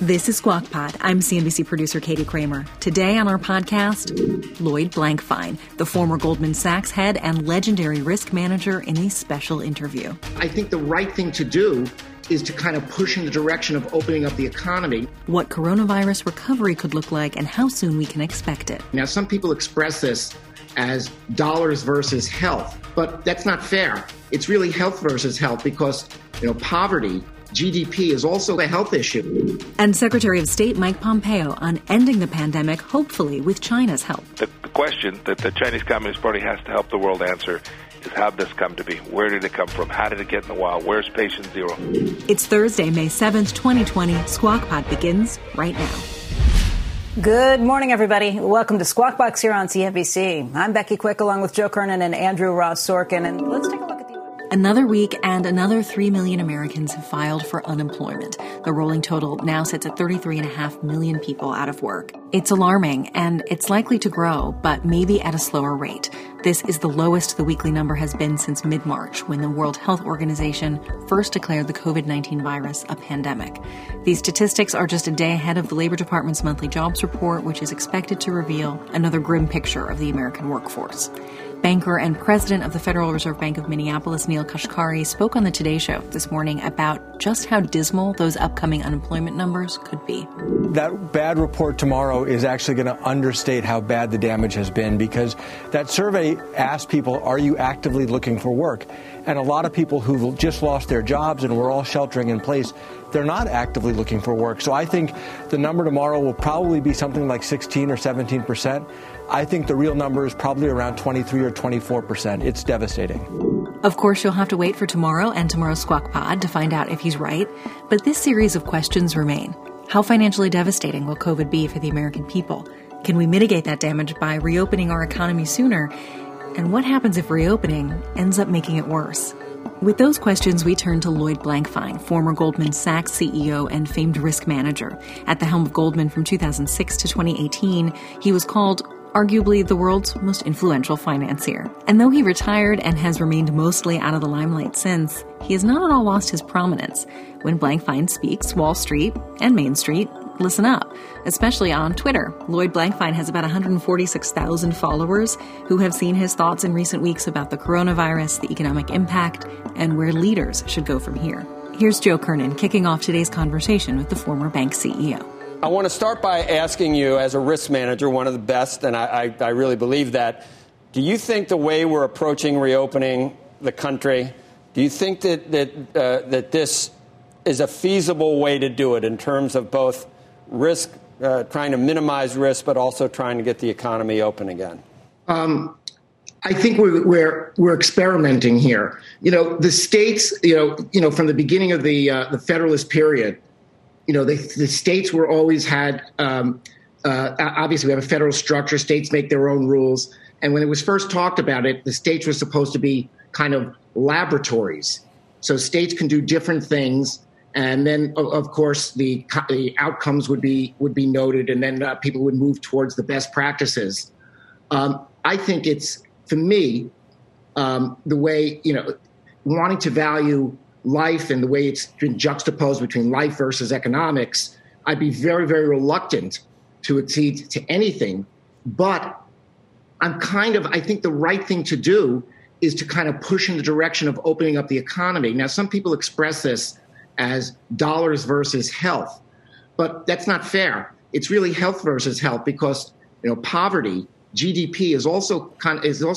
This is Squawk Pod. I'm CNBC producer Katie Kramer. Today on our podcast, Lloyd Blankfein, the former Goldman Sachs head and legendary risk manager, in a special interview. I think the right thing to do is to kind of push in the direction of opening up the economy. What coronavirus recovery could look like and how soon we can expect it. Now, some people express this as dollars versus health, but that's not fair. It's really health versus health because, poverty, GDP is also a health issue. And Secretary of State Mike Pompeo on ending the pandemic, hopefully with China's help. The question that the Chinese Communist Party has to help the world answer is, how did this come to be? Where did it come from? How did it get in the wild? Where's patient zero? It's Thursday, May 7th, 2020. Squawk Pod begins right now. Good morning, everybody. Welcome to Squawk Box here on CNBC. I'm Becky Quick, along with Joe Kernan and Andrew Ross Sorkin. And let's take a look at another week, and another 3 million Americans have filed for unemployment. The rolling total now sits at 33.5 million people out of work. It's alarming, and it's likely to grow, but maybe at a slower rate. This is the lowest the weekly number has been since mid-March, when the World Health Organization first declared the COVID-19 virus a pandemic. These statistics are just a day ahead of the Labor Department's monthly jobs report, which is expected to reveal another grim picture of the American workforce. Banker and president of the Federal Reserve Bank of Minneapolis, Neil Kashkari, spoke on the Today Show this morning about just how dismal those upcoming unemployment numbers could be. That bad report tomorrow is actually going to understate how bad the damage has been, because that survey asked people, are you actively looking for work? And a lot of people who've just lost their jobs and we're all sheltering in place, they're not actively looking for work. So I think the number tomorrow will probably be something like 16% or 17%. I think the real number is probably around 23% or 24%. It's devastating. Of course, you'll have to wait for tomorrow and tomorrow's Squawk Pod to find out if he's right. But this series of questions remain. How financially devastating will COVID be for the American people? Can we mitigate that damage by reopening our economy sooner? And what happens if reopening ends up making it worse? With those questions, we turn to Lloyd Blankfein, former Goldman Sachs CEO and famed risk manager. At the helm of Goldman from 2006 to 2018, he was called arguably the world's most influential financier. And though he retired and has remained mostly out of the limelight since, he has not at all lost his prominence. When Blankfein speaks, Wall Street and Main Street listen up, especially on Twitter. Lloyd Blankfein has about 146,000 followers who have seen his thoughts in recent weeks about the coronavirus, the economic impact, and where leaders should go from here. Here's Joe Kernan kicking off today's conversation with the former bank CEO. I want to start by asking you, as a risk manager, one of the best, and I really believe that, do you think the way we're approaching reopening the country, do you think that this is a feasible way to do it in terms of both risk, trying to minimize risk, but also trying to get the economy open again? I think we're experimenting here. The states, from the beginning of the Federalist period, the states were always had. Obviously, we have a federal structure. States make their own rules. And when it was first talked about it, the states were supposed to be kind of laboratories. So states can do different things. And then, of course, the outcomes would be noted, and then people would move towards the best practices. I think it's, for me, the way, wanting to value life and the way it's been juxtaposed between life versus economics, I'd be very, very reluctant to accede to anything. But I think the right thing to do is to kind of push in the direction of opening up the economy. Now, some people express this as dollars versus health, but that's not fair. It's really health versus health because poverty, GDP is also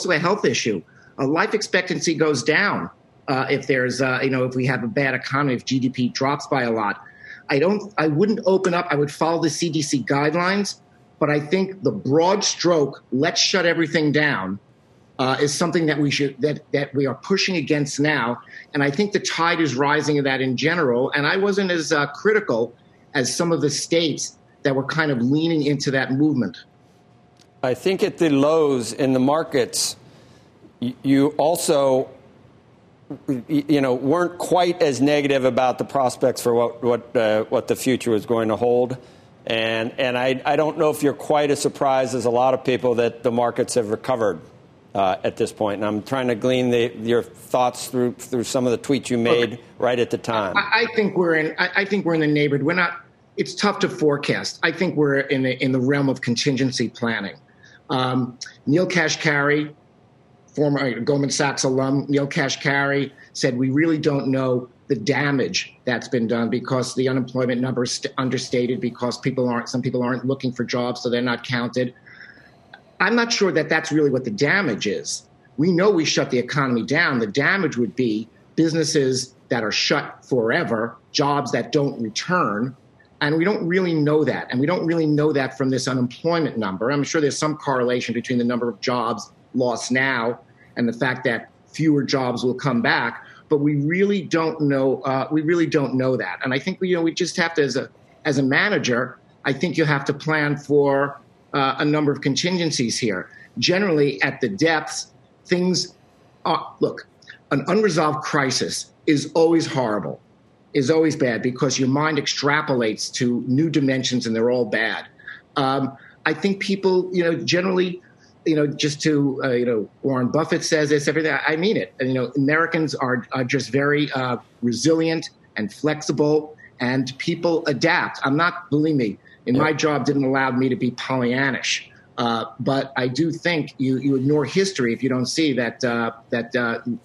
a health issue. Life expectancy goes down if there's if we have a bad economy, if GDP drops by a lot. I wouldn't open up. I would follow the CDC guidelines, but I think the broad stroke, let's shut everything down, is something that we are pushing against now. And I think the tide is rising of that in general. And I wasn't as critical as some of the states that were kind of leaning into that movement. I think at the lows in the markets, you also, you know, weren't quite as negative about the prospects for what the future was going to hold. And I don't know if you're quite as surprised as a lot of people that the markets have recovered at this point. And I'm trying to glean your thoughts through some of the tweets you made right at the time. I think we're in the neighborhood. We're not. It's tough to forecast. I think we're in the realm of contingency planning. Neil Kashkari, former Goldman Sachs alum, Neil Kashkari said we really don't know the damage that's been done because the unemployment number is understated because some people aren't looking for jobs, so they're not counted. I'm not sure that that's really what the damage is. We know we shut the economy down. The damage would be businesses that are shut forever, jobs that don't return, and we don't really know that. And we don't really know that from this unemployment number. I'm sure there's some correlation between the number of jobs lost now and the fact that fewer jobs will come back, but we really don't know. We really don't know that, and I think we just have to, as a manager, I think you have to plan for a number of contingencies here. Generally, at the depths, things are, look, an unresolved crisis is always horrible, is always bad because your mind extrapolates to new dimensions and they're all bad. I think people, generally. Just to, Warren Buffett says this, everything. I mean it. And, Americans are just very resilient and flexible, and people adapt. I'm not, believe me, my job didn't allow me to be Pollyannish. But I do think you ignore history if you don't see that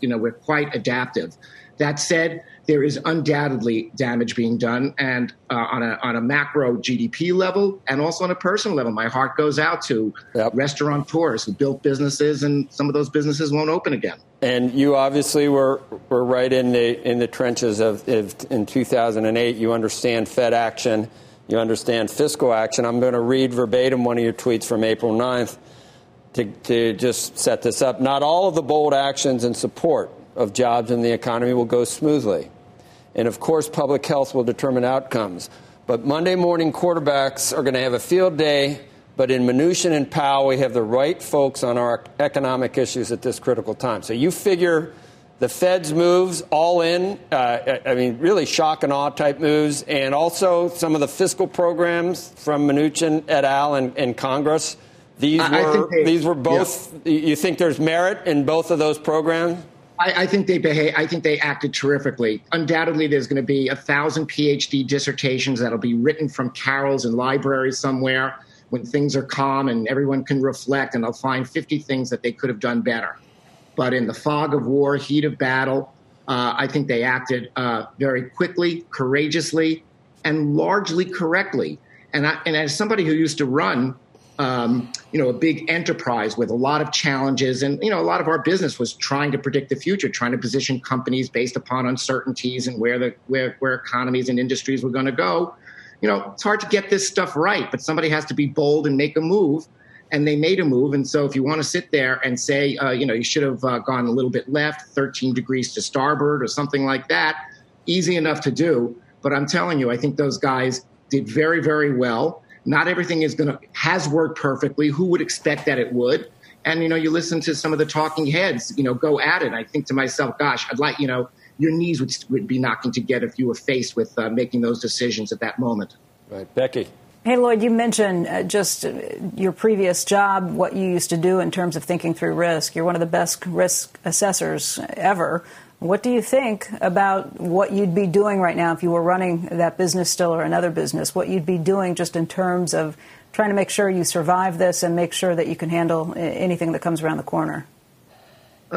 we're quite adaptive. That said, there is undoubtedly damage being done, and on a macro GDP level and also on a personal level. My heart goes out to restaurateurs who built businesses, and some of those businesses won't open again. And you obviously were right in the trenches in 2008. You understand Fed action. You understand fiscal action. I'm going to read verbatim one of your tweets from April 9th to just set this up. Not all of the bold actions and support of jobs in the economy will go smoothly. And of course, public health will determine outcomes. But Monday morning quarterbacks are going to have a field day. But in Mnuchin and Powell, we have the right folks on our economic issues at this critical time. So you figure the Fed's moves all in, really shock and awe type moves. And also some of the fiscal programs from Mnuchin et al. And Congress. These were both. You think there's merit in both of those programs? I think they behave. I think they acted terrifically. Undoubtedly, there's going to be 1,000 PhD dissertations that'll be written from carols in libraries somewhere when things are calm and everyone can reflect, and they'll find 50 things that they could have done better. But in the fog of war, heat of battle, I think they acted very quickly, courageously, and largely correctly. And as somebody who used to run a big enterprise with a lot of challenges. And, a lot of our business was trying to predict the future, trying to position companies based upon uncertainties and where economies and industries were going to go. It's hard to get this stuff right, but somebody has to be bold and make a move. And they made a move. And so if you want to sit there and say, you should have gone a little bit left, 13 degrees to starboard or something like that, easy enough to do. But I'm telling you, I think those guys did very, very well. Not everything has worked perfectly. Who would expect that it would? And, you listen to some of the talking heads, go at it. I think to myself, gosh, I'd like, your knees would be knocking together if you were faced with making those decisions at that moment. Right. Becky. Hey, Lloyd, you mentioned just your previous job, what you used to do in terms of thinking through risk. You're one of the best risk assessors ever. What do you think about what you'd be doing right now if you were running that business still or another business, what you'd be doing just in terms of trying to make sure you survive this and make sure that you can handle anything that comes around the corner?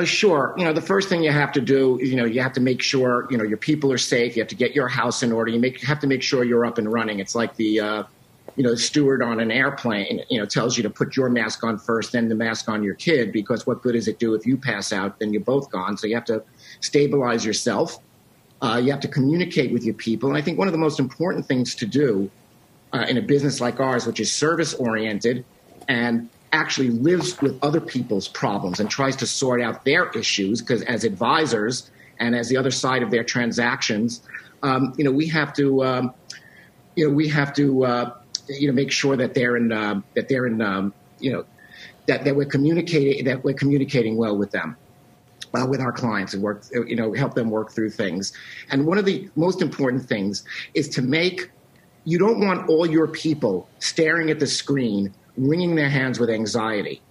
Sure. The first thing you have to do, you have to make sure, your people are safe. You have to get your house in order. You have to make sure you're up and running. It's like the, the steward on an airplane, tells you to put your mask on first, then the mask on your kid, because what good does it do if you pass out, then you're both gone. So you have to stabilize yourself. You have to communicate with your people. And I think one of the most important things to do in a business like ours, which is service oriented and actually lives with other people's problems and tries to sort out their issues, because as advisors and as the other side of their transactions, we have to make sure that we're communicating well with them, with our clients, and help them work through things. And one of the most important things is to you don't want all your people staring at the screen, wringing their hands with anxiety.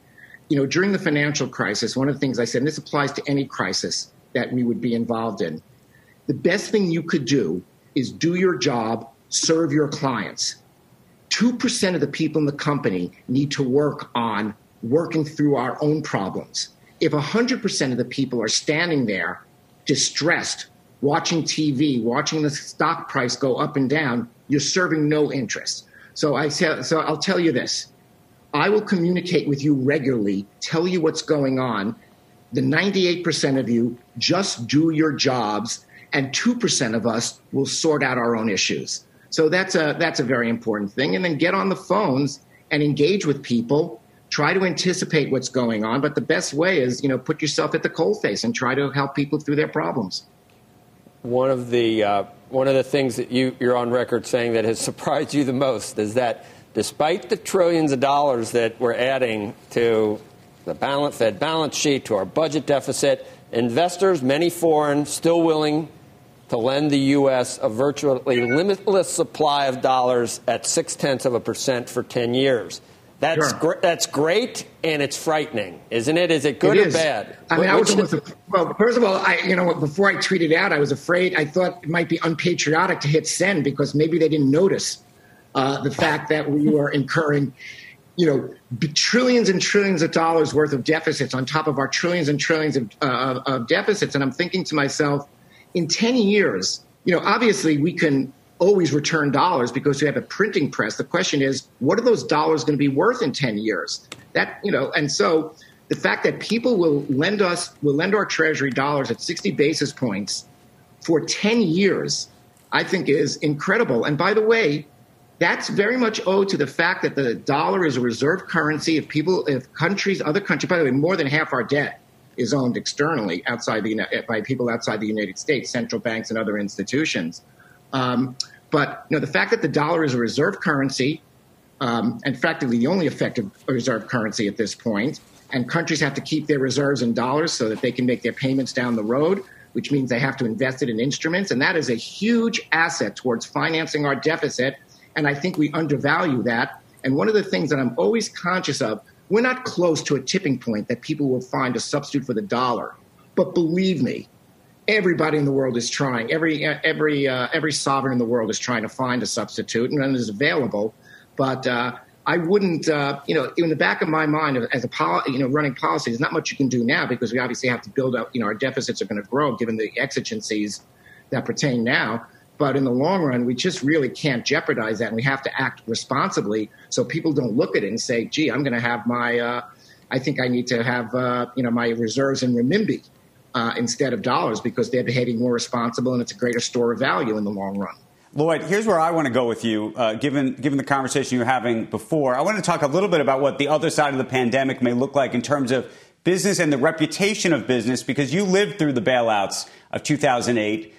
During the financial crisis, one of the things I said, and this applies to any crisis that we would be involved in, the best thing you could do is do your job, serve your clients. 2% of the people in the company need to work on working through our own problems. If 100% of the people are standing there distressed, watching TV, watching the stock price go up and down, you're serving no interest. So I'll tell you this. I will communicate with you regularly, tell you what's going on. The 98% of you, just do your jobs, and 2% of us will sort out our own issues. So that's a very important thing. And then get on the phones and engage with people. Try to anticipate what's going on. But the best way is, put yourself at the coalface and try to help people through their problems. One of the things that you're on record saying that has surprised you the most is that despite the trillions of dollars that we're adding to the Fed balance sheet, to our budget deficit, investors, many foreign, still willing to lend the U.S. a virtually limitless supply of dollars at 0.6% for 10 years. That's great, and it's frightening, isn't it? Is it good or bad? I mean, first of all, before I tweeted out, I was afraid. I thought it might be unpatriotic to hit send because maybe they didn't notice the fact that we were incurring, trillions and trillions of dollars worth of deficits on top of our trillions and trillions of deficits. And I'm thinking to myself, in 10 years, obviously we can always return dollars because you have a printing press. The question is, what are those dollars going to be worth in 10 years? And so the fact that people will lend our Treasury dollars at 60 basis points for 10 years, I think is incredible. And by the way, that's very much owed to the fact that the dollar is a reserve currency. If other countries, by the way, more than half our debt is owned externally by people outside the United States, central banks and other institutions. But the fact that the dollar is a reserve currency, and practically the only effective reserve currency at this point, and countries have to keep their reserves in dollars so that they can make their payments down the road, which means they have to invest it in instruments. And that is a huge asset towards financing our deficit. And I think we undervalue that. And one of the things that I'm always conscious of, we're not close to a tipping point that people will find a substitute for the dollar. But believe me, everybody in the world is trying. Every sovereign in the world is trying to find a substitute, and none is available. But I wouldn't, in the back of my mind, as running policy, there's not much you can do now because we obviously have to build up. Our deficits are going to grow given the exigencies that pertain now. But in the long run, we just really can't jeopardize that, and we have to act responsibly so people don't look at it and say, gee, I'm going to have I need to have my reserves in renminbi instead of dollars, because they're behaving more responsible, and it's a greater store of value in the long run. Lloyd, here's where I want to go with you. Given the conversation you were having before, I want to talk a little bit about what the other side of the pandemic may look like in terms of business and the reputation of business, because you lived through the bailouts of 2008.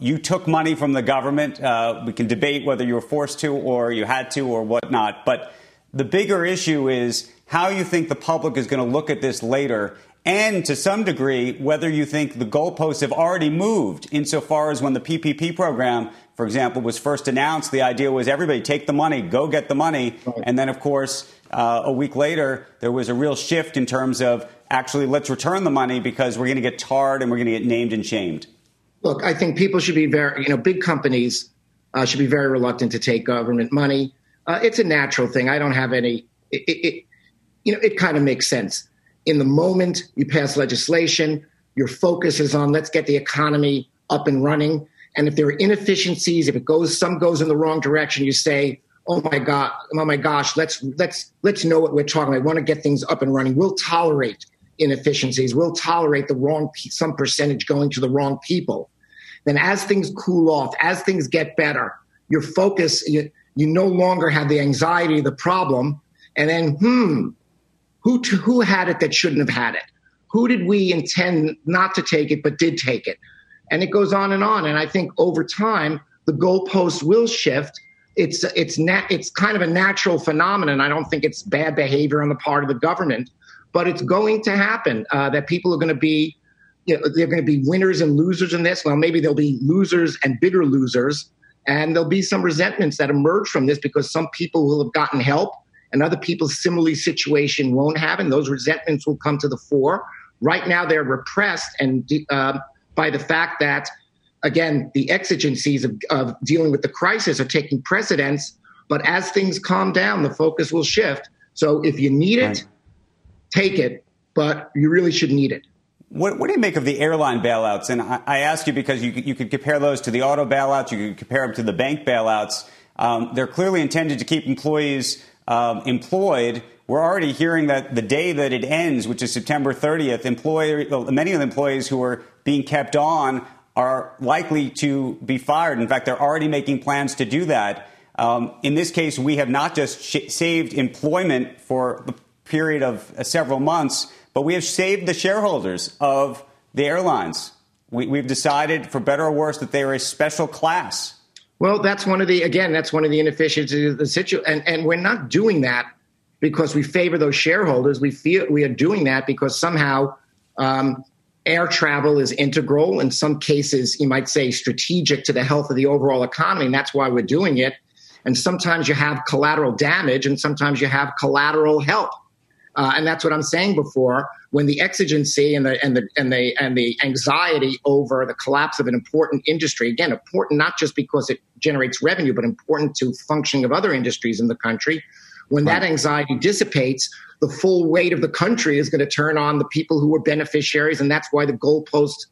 You took money from the government. We can debate whether you were forced to or you had to or whatnot. But the bigger issue is how you think the public is going to look at this later, and to some degree, whether you think the goalposts have already moved insofar as when the PPP program, for example, was first announced, the idea was everybody take the money, go get the money. And then, of course, a week later, there was a real shift in terms of actually let's return the money because we're going to get tarred and we're going to get named and shamed. Look, I think people should be big companies should be very reluctant to take government money. It's a natural thing. I don't have any, it kind of makes sense. In the moment you pass legislation, your focus is on let's get the economy up and running. And if there are inefficiencies, if it goes in the wrong direction, you say, oh my gosh, let's know what we're talking about. I want to get things up and running. We'll tolerate inefficiencies, will tolerate some percentage going to the wrong people. Then as things cool off, as things get better, your focus, you no longer have the anxiety of the problem. And then, Who had it that shouldn't have had it? Who did we intend not to take it but did take it? And it goes on. And I think over time, the goalposts will shift. It's kind of a natural phenomenon. I don't think it's bad behavior on the part of the government, but it's going to happen that people are going to be, they're going to be winners and losers in this. Well, maybe there'll be losers and bigger losers, and there'll be some resentments that emerge from this because some people will have gotten help and other people's similarly situation won't have, and those resentments will come to the fore. Right now, they're repressed and by the fact that, again, the exigencies of dealing with the crisis are taking precedence. But as things calm down, the focus will shift. So if you need it, right, take it, but you really should need it. What do you make of the airline bailouts? And I ask you because you could compare those to the auto bailouts. You could compare them to the bank bailouts. They're clearly intended to keep employees employed. We're already hearing that the day that it ends, which is September 30th, many of the employees who are being kept on are likely to be fired. In fact, they're already making plans to do that. In this case, we have not just saved employment for the period of several months, but we have saved the shareholders of the airlines. We've decided, for better or worse, that they are a special class. Well, that's one of the inefficiencies of the situation. And we're not doing that because we favor those shareholders. We are doing that because somehow air travel is integral, in some cases, you might say strategic to the health of the overall economy. And that's why we're doing it. And sometimes you have collateral damage and sometimes you have collateral help. And that's what I'm saying before, when the exigency and the anxiety over the collapse of an important industry, again, important not just because it generates revenue, but important to functioning of other industries in the country, when that anxiety dissipates, the full weight of the country is going to turn on the people who are beneficiaries, and that's why the goalposts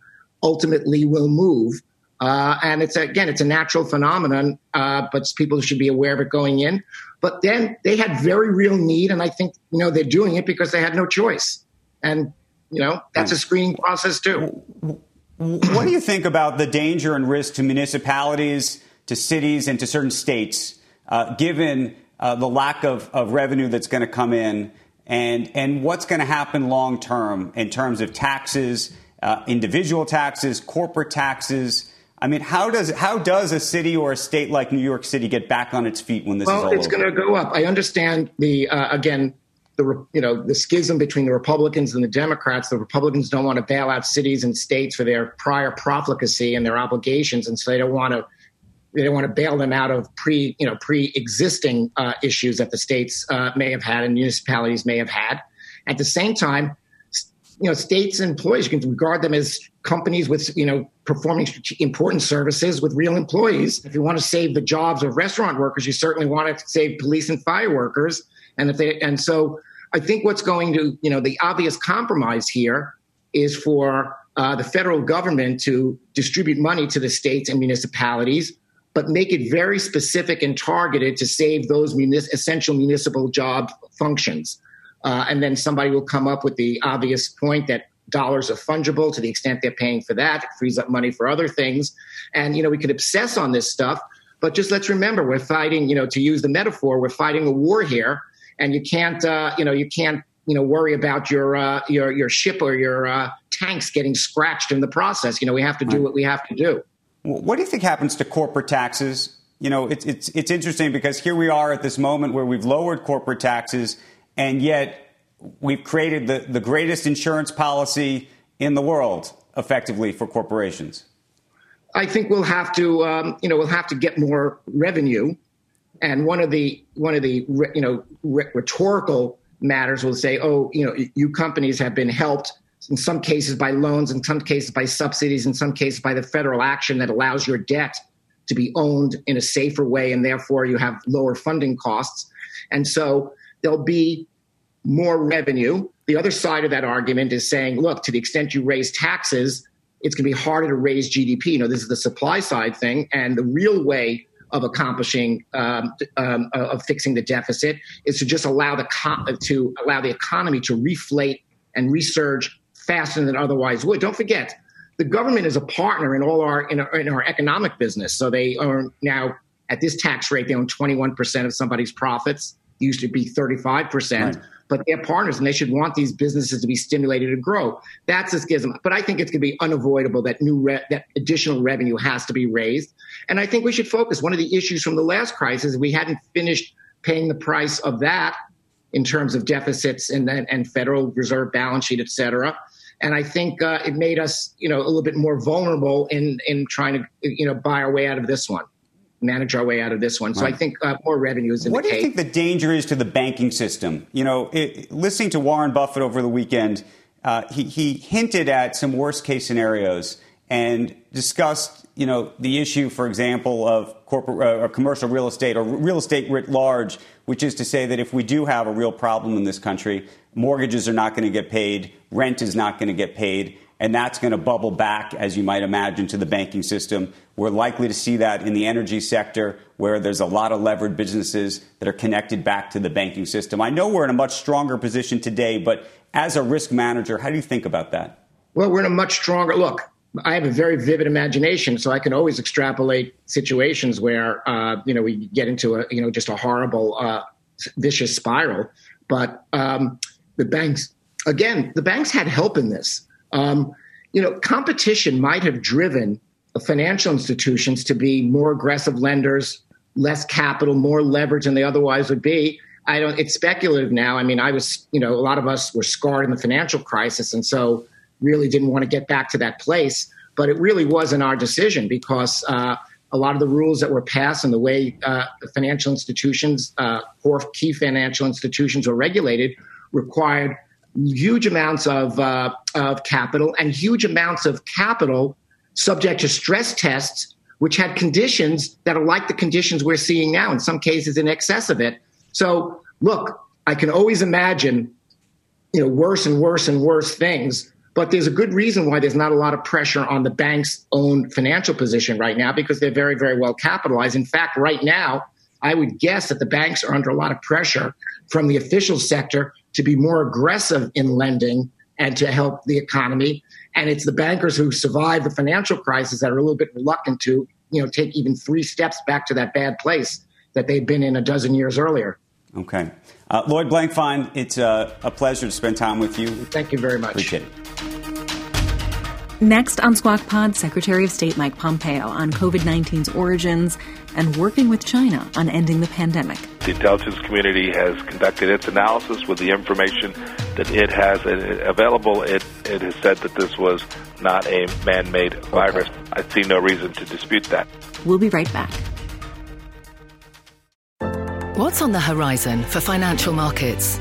ultimately will move. And it's a natural phenomenon, but people should be aware of it going in. But then they had very real need, and I think they're doing it because they had no choice. And that's a screening process too. What do you think about the danger and risk to municipalities, to cities, and to certain states, given the lack of revenue that's going to come in, and what's going to happen long term in terms of taxes, individual taxes, corporate taxes? I mean, how does a city or a state like New York City get back on its feet when this is all over? Well, it's going to go up. I understand the schism between the Republicans and the Democrats. The Republicans don't want to bail out cities and states for their prior profligacy and their obligations, and so they don't want to bail them out of pre-existing issues that the states may have had and municipalities may have had. At the same time, states and employees, you can regard them as companies with performing important services with real employees. If you want to save the jobs of restaurant workers, you certainly want to save police and fire workers. And so I think what's going to the obvious compromise here is for the federal government to distribute money to the states and municipalities, but make it very specific and targeted to save those essential municipal job functions. And then somebody will come up with the obvious point that dollars are fungible to the extent they're paying for that. It frees up money for other things. And, we could obsess on this stuff, but just let's remember we're fighting, to use the metaphor, we're fighting a war here, and you can't worry about your ship or your tanks getting scratched in the process. We have to do what we have to do. What do you think happens to corporate taxes? It's interesting because here we are at this moment where we've lowered corporate taxes, and yet we've created the greatest insurance policy in the world, effectively, for corporations. I think we'll have to, get more revenue, and one of the rhetorical matters will say, you companies have been helped, in some cases by loans, in some cases by subsidies, in some cases by the federal action that allows your debt to be owned in a safer way, and therefore you have lower funding costs. And so there'll be more revenue. The other side of that argument is saying, look, to the extent you raise taxes, it's going to be harder to raise GDP. This is the supply side thing, and the real way of accomplishing, of fixing the deficit is to just allow the economy to reflate and resurge faster than it otherwise would. Don't forget, the government is a partner in all our economic business. So they own now, at this tax rate, they own 21% of somebody's profits. It used to be 35%. Right. but they're partners and they should want these businesses to be stimulated and grow. That's a schism. But I think it's going to be unavoidable that that additional revenue has to be raised. And I think we should focus. One of the issues from the last crisis, we hadn't finished paying the price of that in terms of deficits and Federal Reserve balance sheet, et cetera. And I think it made us, a little bit more vulnerable in trying to, buy our way out of this one, manage our way out of this one. Right. So I think more revenue is in the case. What do you think the danger is to the banking system? Listening to Warren Buffett over the weekend, he hinted at some worst case scenarios and discussed, the issue, for example, of corporate or commercial real estate or real estate writ large, which is to say that if we do have a real problem in this country, mortgages are not going to get paid, rent is not going to get paid, and that's going to bubble back, as you might imagine, to the banking system. We're likely to see that in the energy sector, where there's a lot of levered businesses that are connected back to the banking system. I know we're in a much stronger position today, but as a risk manager, how do you think about that? Well, we're in a much stronger look. I have a very vivid imagination, so I can always extrapolate situations where, we get into just a horrible, vicious spiral. But the banks had help in this. Competition might have driven financial institutions to be more aggressive lenders, less capital, more leverage than they otherwise would be. It's speculative now. I mean, a lot of us were scarred in the financial crisis, and so really didn't want to get back to that place. But it really wasn't our decision, because a lot of the rules that were passed and the way the financial institutions, or key financial institutions were regulated, required huge amounts of capital and huge amounts of capital subject to stress tests, which had conditions that are like the conditions we're seeing now, in some cases in excess of it. So, look, I can always imagine, worse and worse and worse things. But there's a good reason why there's not a lot of pressure on the bank's own financial position right now, because they're very, very well capitalized. In fact, right now, I would guess that the banks are under a lot of pressure from the official sector to be more aggressive in lending and to help the economy. And it's the bankers who survived the financial crisis that are a little bit reluctant to, take even 3 steps back to that bad place that they'd been in a dozen years earlier. Okay. Lloyd Blankfein, it's a pleasure to spend time with you. Thank you very much. Appreciate it. Next on Squawk Pod, Secretary of State Mike Pompeo on COVID-19's origins and working with China on ending the pandemic. The intelligence community has conducted its analysis with the information that it has available. It has said that this was not a man-made virus. I see no reason to dispute that. We'll be right back. What's on the horizon for financial markets?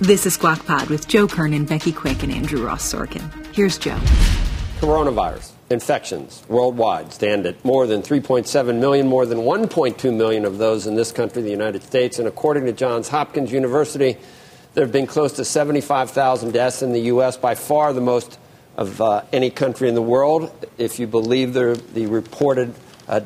This is Squawk Pod with Joe Kernan, Becky Quick, and Andrew Ross Sorkin. Here's Joe. Coronavirus infections worldwide stand at more than 3.7 million, more than 1.2 million of those in this country, the United States. And according to Johns Hopkins University, there have been close to 75,000 deaths in the U.S., by far the most of any country in the world. If you believe the reported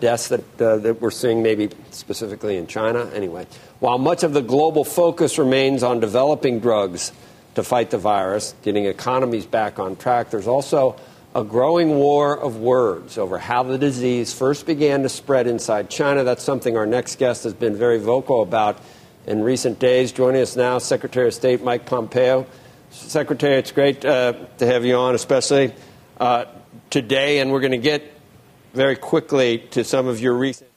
deaths that we're seeing, maybe specifically in China. Anyway, while much of the global focus remains on developing drugs to fight the virus, getting economies back on track, there's also a growing war of words over how the disease first began to spread inside China. That's something our next guest has been very vocal about in recent days. Joining us now, Secretary of State Mike Pompeo. Secretary, it's great to have you on, especially today, and we're going to get very quickly to some of your recent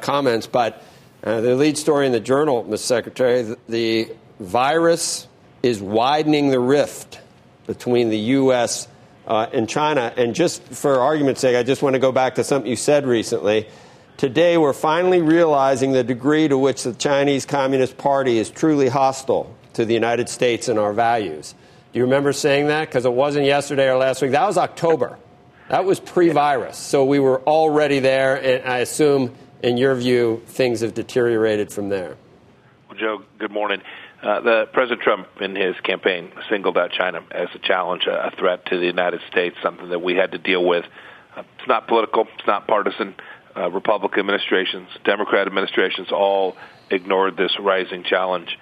comments, but the lead story in the Journal, Mr. Secretary, the virus is widening the rift between the U.S. And China. And just for argument's sake, I just want to go back to something you said recently. Today, we're finally realizing the degree to which the Chinese Communist Party is truly hostile to the United States and our values. Do you remember saying that? Because it wasn't yesterday or last week. That was October. That was pre-virus. So we were already there, and I assume, in your view, things have deteriorated from there. Well, Joe, good morning. President Trump in his campaign singled out China as a challenge, a threat to the United States, something that we had to deal with. It's not political. It's not partisan. Republican administrations, Democrat administrations all ignored this rising challenge.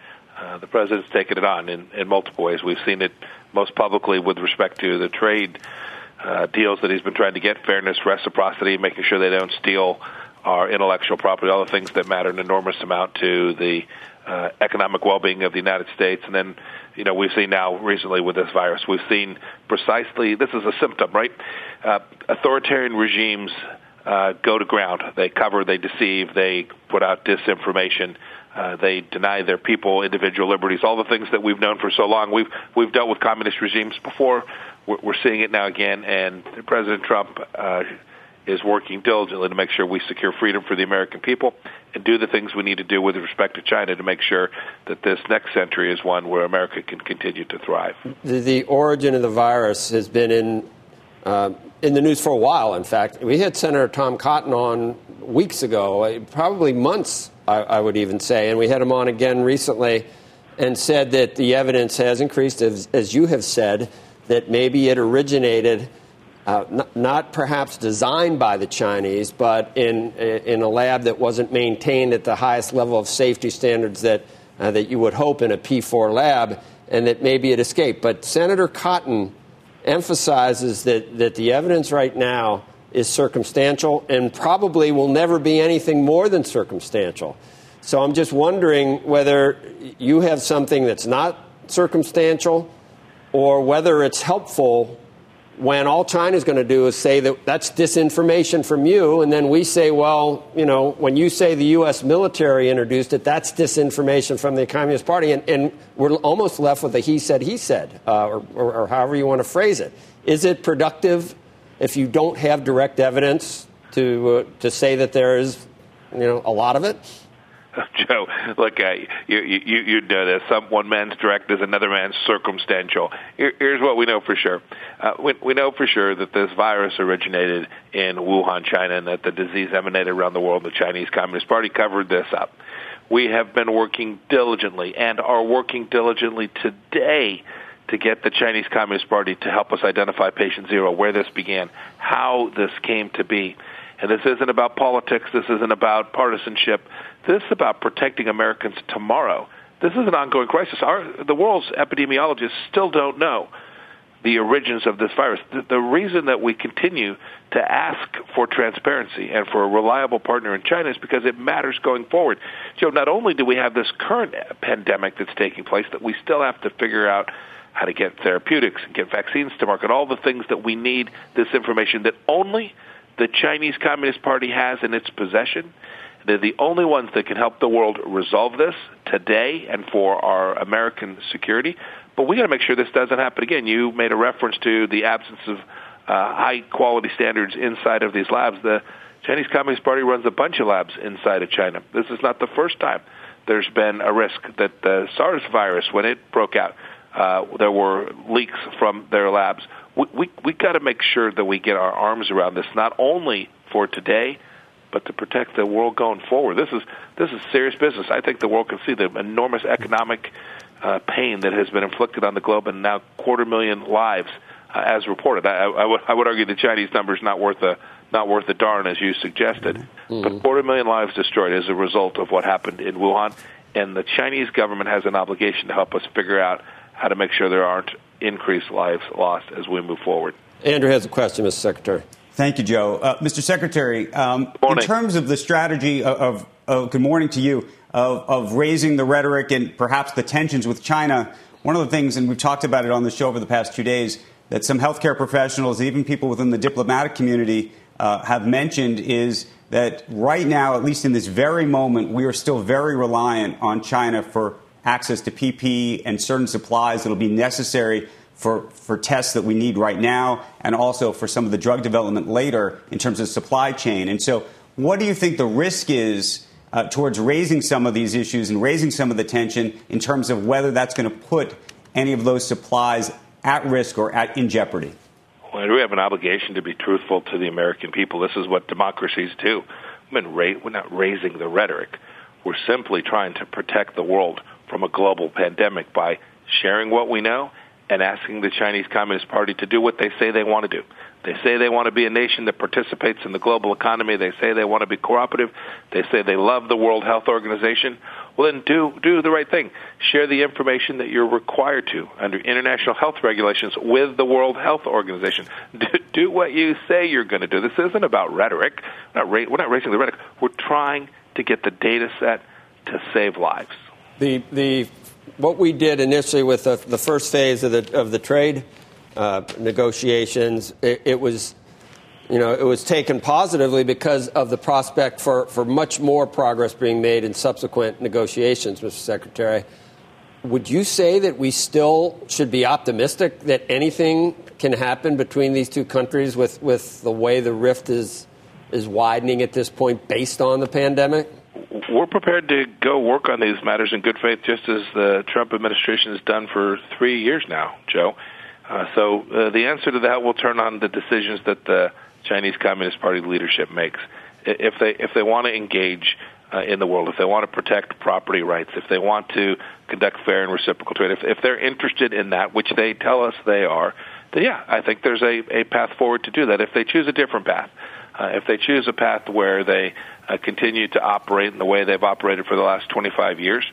The president's taken it on in multiple ways. We've seen it most publicly with respect to the trade deals that he's been trying to get, fairness, reciprocity, making sure they don't steal our intellectual property, all the things that matter an enormous amount to the economic well-being of the United States. And then, you know, we've seen now recently with this virus, we've seen precisely, this is a symptom, right? Authoritarian regimes go to ground. They cover, they deceive, they put out disinformation. They deny their people individual liberties, all the things that we've known for so long. We've dealt with communist regimes before. We're seeing it now again, and President Trump is working diligently to make sure we secure freedom for the American people and do the things we need to do with respect to China to make sure that this next century is one where America can continue to thrive. The origin of the virus has been in the news for a while, in fact. We had Senator Tom Cotton on weeks ago, probably months, I would even say, and we had him on again recently and said that the evidence has increased, as you have said, that maybe it originated not perhaps designed by the Chinese, but in a lab that wasn't maintained at the highest level of safety standards that you would hope in a P4 lab, and that maybe it escaped. But Senator Cotton emphasizes that the evidence right now is circumstantial and probably will never be anything more than circumstantial. So I'm just wondering whether you have something that's not circumstantial or whether it's helpful when all China's going to do is say that's disinformation from you. And then we say, well, you know, when you say the U.S. military introduced it, that's disinformation from the Communist Party. And we're almost left with a he said, or however you want to phrase it. Is it productive if you don't have direct evidence to say that there is, you know, a lot of it? Joe, look, you know this. One man's direct is another man's circumstantial. Here's what we know for sure. We know for sure that this virus originated in Wuhan, China, and that the disease emanated around the world. The Chinese Communist Party covered this up. We have been working diligently and are working diligently today to get the Chinese Communist Party to help us identify patient zero, where this began, how this came to be. And this isn't about politics. This isn't about partisanship. This is about protecting Americans tomorrow. This is an ongoing crisis. The world's epidemiologists still don't know the origins of this virus. The reason that we continue to ask for transparency and for a reliable partner in China is because it matters going forward. So not only do we have this current pandemic that's taking place, that we still have to figure out how to get therapeutics and get vaccines to market, all the things that we need, this information that only the Chinese Communist Party has in its possession. They're the only ones that can help the world resolve this today and for our American security. But we got to make sure this doesn't happen again. You made a reference to the absence of high-quality standards inside of these labs. The Chinese Communist Party runs a bunch of labs inside of China. This is not the first time there's been a risk that the SARS virus, when it broke out, there were leaks from their labs. We got to make sure that we get our arms around this, not only for today, but to protect the world going forward. This is serious business. I think the world can see the enormous economic pain that has been inflicted on the globe, and now 250,000 lives as reported. I would argue the Chinese number is not worth a darn, as you suggested. Mm-hmm. But 250,000 lives destroyed as a result of what happened in Wuhan, and the Chinese government has an obligation to help us figure out how to make sure there aren't increased lives lost as we move forward. Andrew has a question, Mr. Secretary. Thank you, Joe. Mr. Secretary, in terms of the strategy of good morning to you, of raising the rhetoric and perhaps the tensions with China, one of the things, and we've talked about it on the show over the past 2 days, that some healthcare professionals, even people within the diplomatic community, have mentioned is that right now, at least in this very moment, we are still very reliant on China for access to PPE and certain supplies that will be necessary for tests that we need right now, and also for some of the drug development later in terms of supply chain. And so what do you think the risk is towards raising some of these issues and raising some of the tension in terms of whether that's going to put any of those supplies at risk or in jeopardy? Well, we have an obligation to be truthful to the American people. This is what democracies do. We're not raising the rhetoric. We're simply trying to protect the world from a global pandemic by sharing what we know and asking the Chinese Communist Party to do what they say they want to do. They say they want to be a nation that participates in the global economy. They say they want to be cooperative. They say they love the World Health Organization. Well, then do the right thing. Share the information that you're required to under international health regulations with the World Health Organization. Do what you say you're going to do. This isn't about rhetoric. We're not racing the rhetoric. We're trying to get the data set to save lives. What we did initially with the first phase of the trade negotiations, it was taken positively because of the prospect for much more progress being made in subsequent negotiations. Mr. Secretary, would you say that we still should be optimistic that anything can happen between these two countries with the way the rift is widening at this point based on the pandemic? We're prepared to go work on these matters in good faith, just as the Trump administration has done for 3 years now, Joe. So the answer to that will turn on the decisions that the Chinese Communist Party leadership makes. If they want to engage in the world, if they want to protect property rights, if they want to conduct fair and reciprocal trade, if they're interested in that, which they tell us they are, then yeah, I think there's a path forward to do that. If they choose a different path, if they choose a path where they continue to operate in the way they've operated for the last 25 years,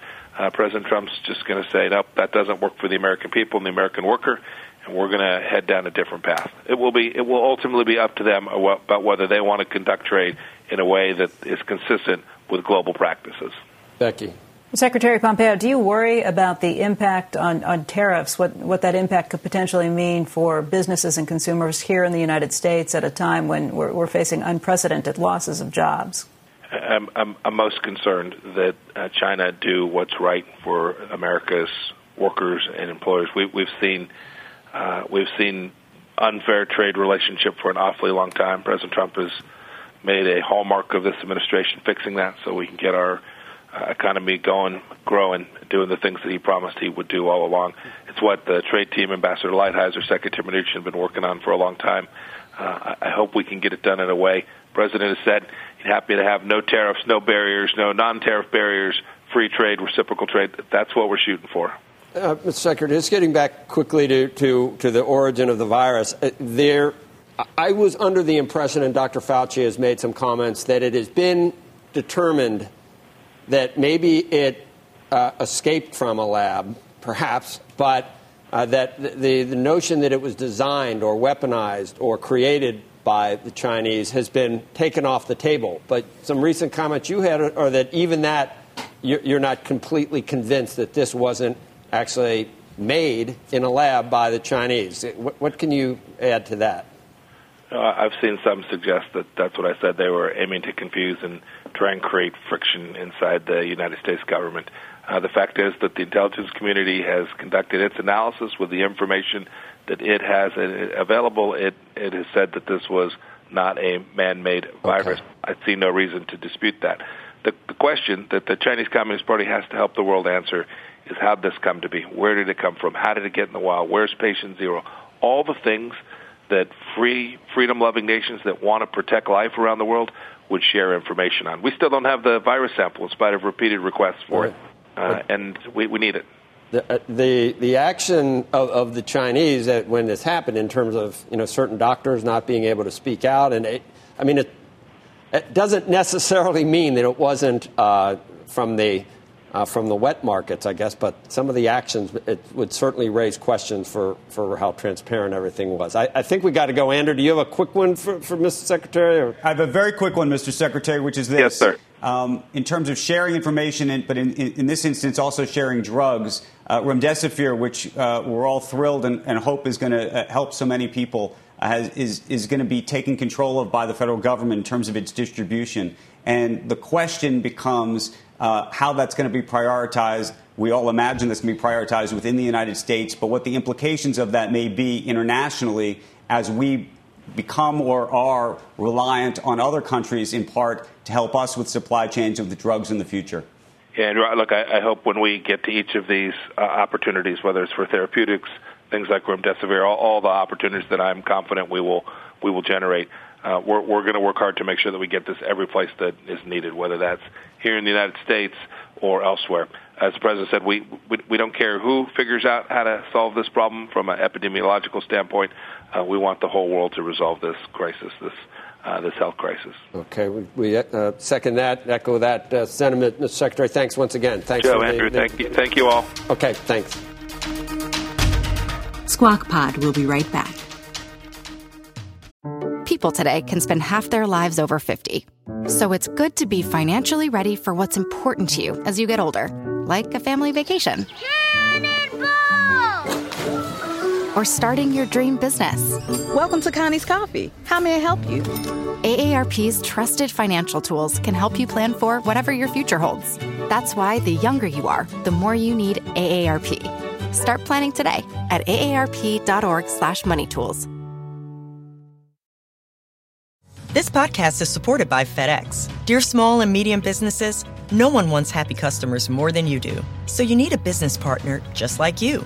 President Trump's just going to say, nope, that doesn't work for the American people and the American worker, and we're going to head down a different path. It will ultimately be up to them about whether they want to conduct trade in a way that is consistent with global practices. Becky. Secretary Pompeo, do you worry about the impact on tariffs, what that impact could potentially mean for businesses and consumers here in the United States at a time when we're facing unprecedented losses of jobs? I'm most concerned that China do what's right for America's workers and employers. We've seen unfair trade relationship for an awfully long time. President Trump has made a hallmark of this administration fixing that so we can get our economy going, growing, doing the things that he promised he would do all along. It's what the trade team, Ambassador Lighthizer, Secretary Mnuchin, have been working on for a long time. I hope we can get it done in a way. The President has said he's happy to have no tariffs, no barriers, no non-tariff barriers, free trade, reciprocal trade. That's what we're shooting for. Mr. Secretary, just getting back quickly to the origin of the virus, I was under the impression, and Dr. Fauci has made some comments, that it has been determined that maybe it escaped from a lab, perhaps, but that the notion that it was designed or weaponized or created by the Chinese has been taken off the table. But some recent comments you had are that even that you're not completely convinced that this wasn't actually made in a lab by the Chinese. What can you add to that? I've seen some suggest that that's what I said. They were aiming to confuse and try and create friction inside the United States government. The fact is that the intelligence community has conducted its analysis with the information that it has available. It has said that this was not a man-made virus. Okay. I see no reason to dispute that. The question that the Chinese Communist Party has to help the world answer is how did this come to be? Where did it come from? How did it get in the wild? Where's patient zero? All the things that freedom-loving nations that want to protect life around the world would share information on. We still don't have the virus sample in spite of repeated requests for it, and we need it. The action of the Chinese when this happened in terms of certain doctors not being able to speak out, and it doesn't necessarily mean that it wasn't from the wet markets, I guess, but some of the actions, it would certainly raise questions for how transparent everything was. I think we got to go. Andrew, do you have a quick one for Mr. Secretary? I have a very quick one, Mr. Secretary, which is this. Yes, sir. In terms of sharing information, but in this instance also sharing drugs, remdesivir, which we're all thrilled and hope is going to help so many people, is going to be taken control of by the federal government in terms of its distribution. And the question becomes how that's going to be prioritized. We all imagine this can be prioritized within the United States, but what the implications of that may be internationally as we become or are reliant on other countries in part to help us with supply chains of the drugs in the future. And look, I hope when we get to each of these opportunities, whether it's for therapeutics, things like remdesivir, all the opportunities that I'm confident we will generate, we're going to work hard to make sure that we get this every place that is needed, whether that's here in the United States or elsewhere. As the president said, we don't care who figures out how to solve this problem from an epidemiological standpoint. We want the whole world to resolve this crisis, this health crisis. Okay, we second that, echo that sentiment, Mr. Secretary. Thanks once again. Thanks, Joe, Andrew. Thank you all. Okay, thanks. Squawk Pod will be right back. People today can spend half their lives over 50, so it's good to be financially ready for what's important to you as you get older. Like a family vacation. Cannonball! Or starting your dream business. Welcome to Connie's Coffee. How may I help you? AARP's trusted financial tools can help you plan for whatever your future holds. That's why the younger you are, the more you need AARP. Start planning today at aarp.org/moneytools. This podcast is supported by FedEx. Dear small and medium businesses, no one wants happy customers more than you do. So you need a business partner just like you.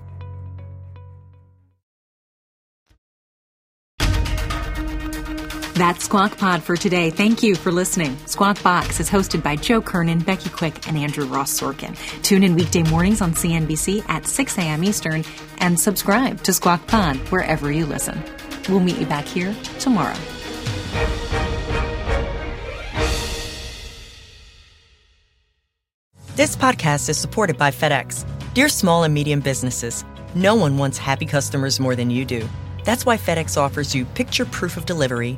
That's Squawk Pod for today. Thank you for listening. Squawk Box is hosted by Joe Kernan, Becky Quick, and Andrew Ross Sorkin. Tune in weekday mornings on CNBC at 6 a.m. Eastern and subscribe to Squawk Pod wherever you listen. We'll meet you back here tomorrow. This podcast is supported by FedEx. Dear small and medium businesses, no one wants happy customers more than you do. That's why FedEx offers you picture proof of delivery,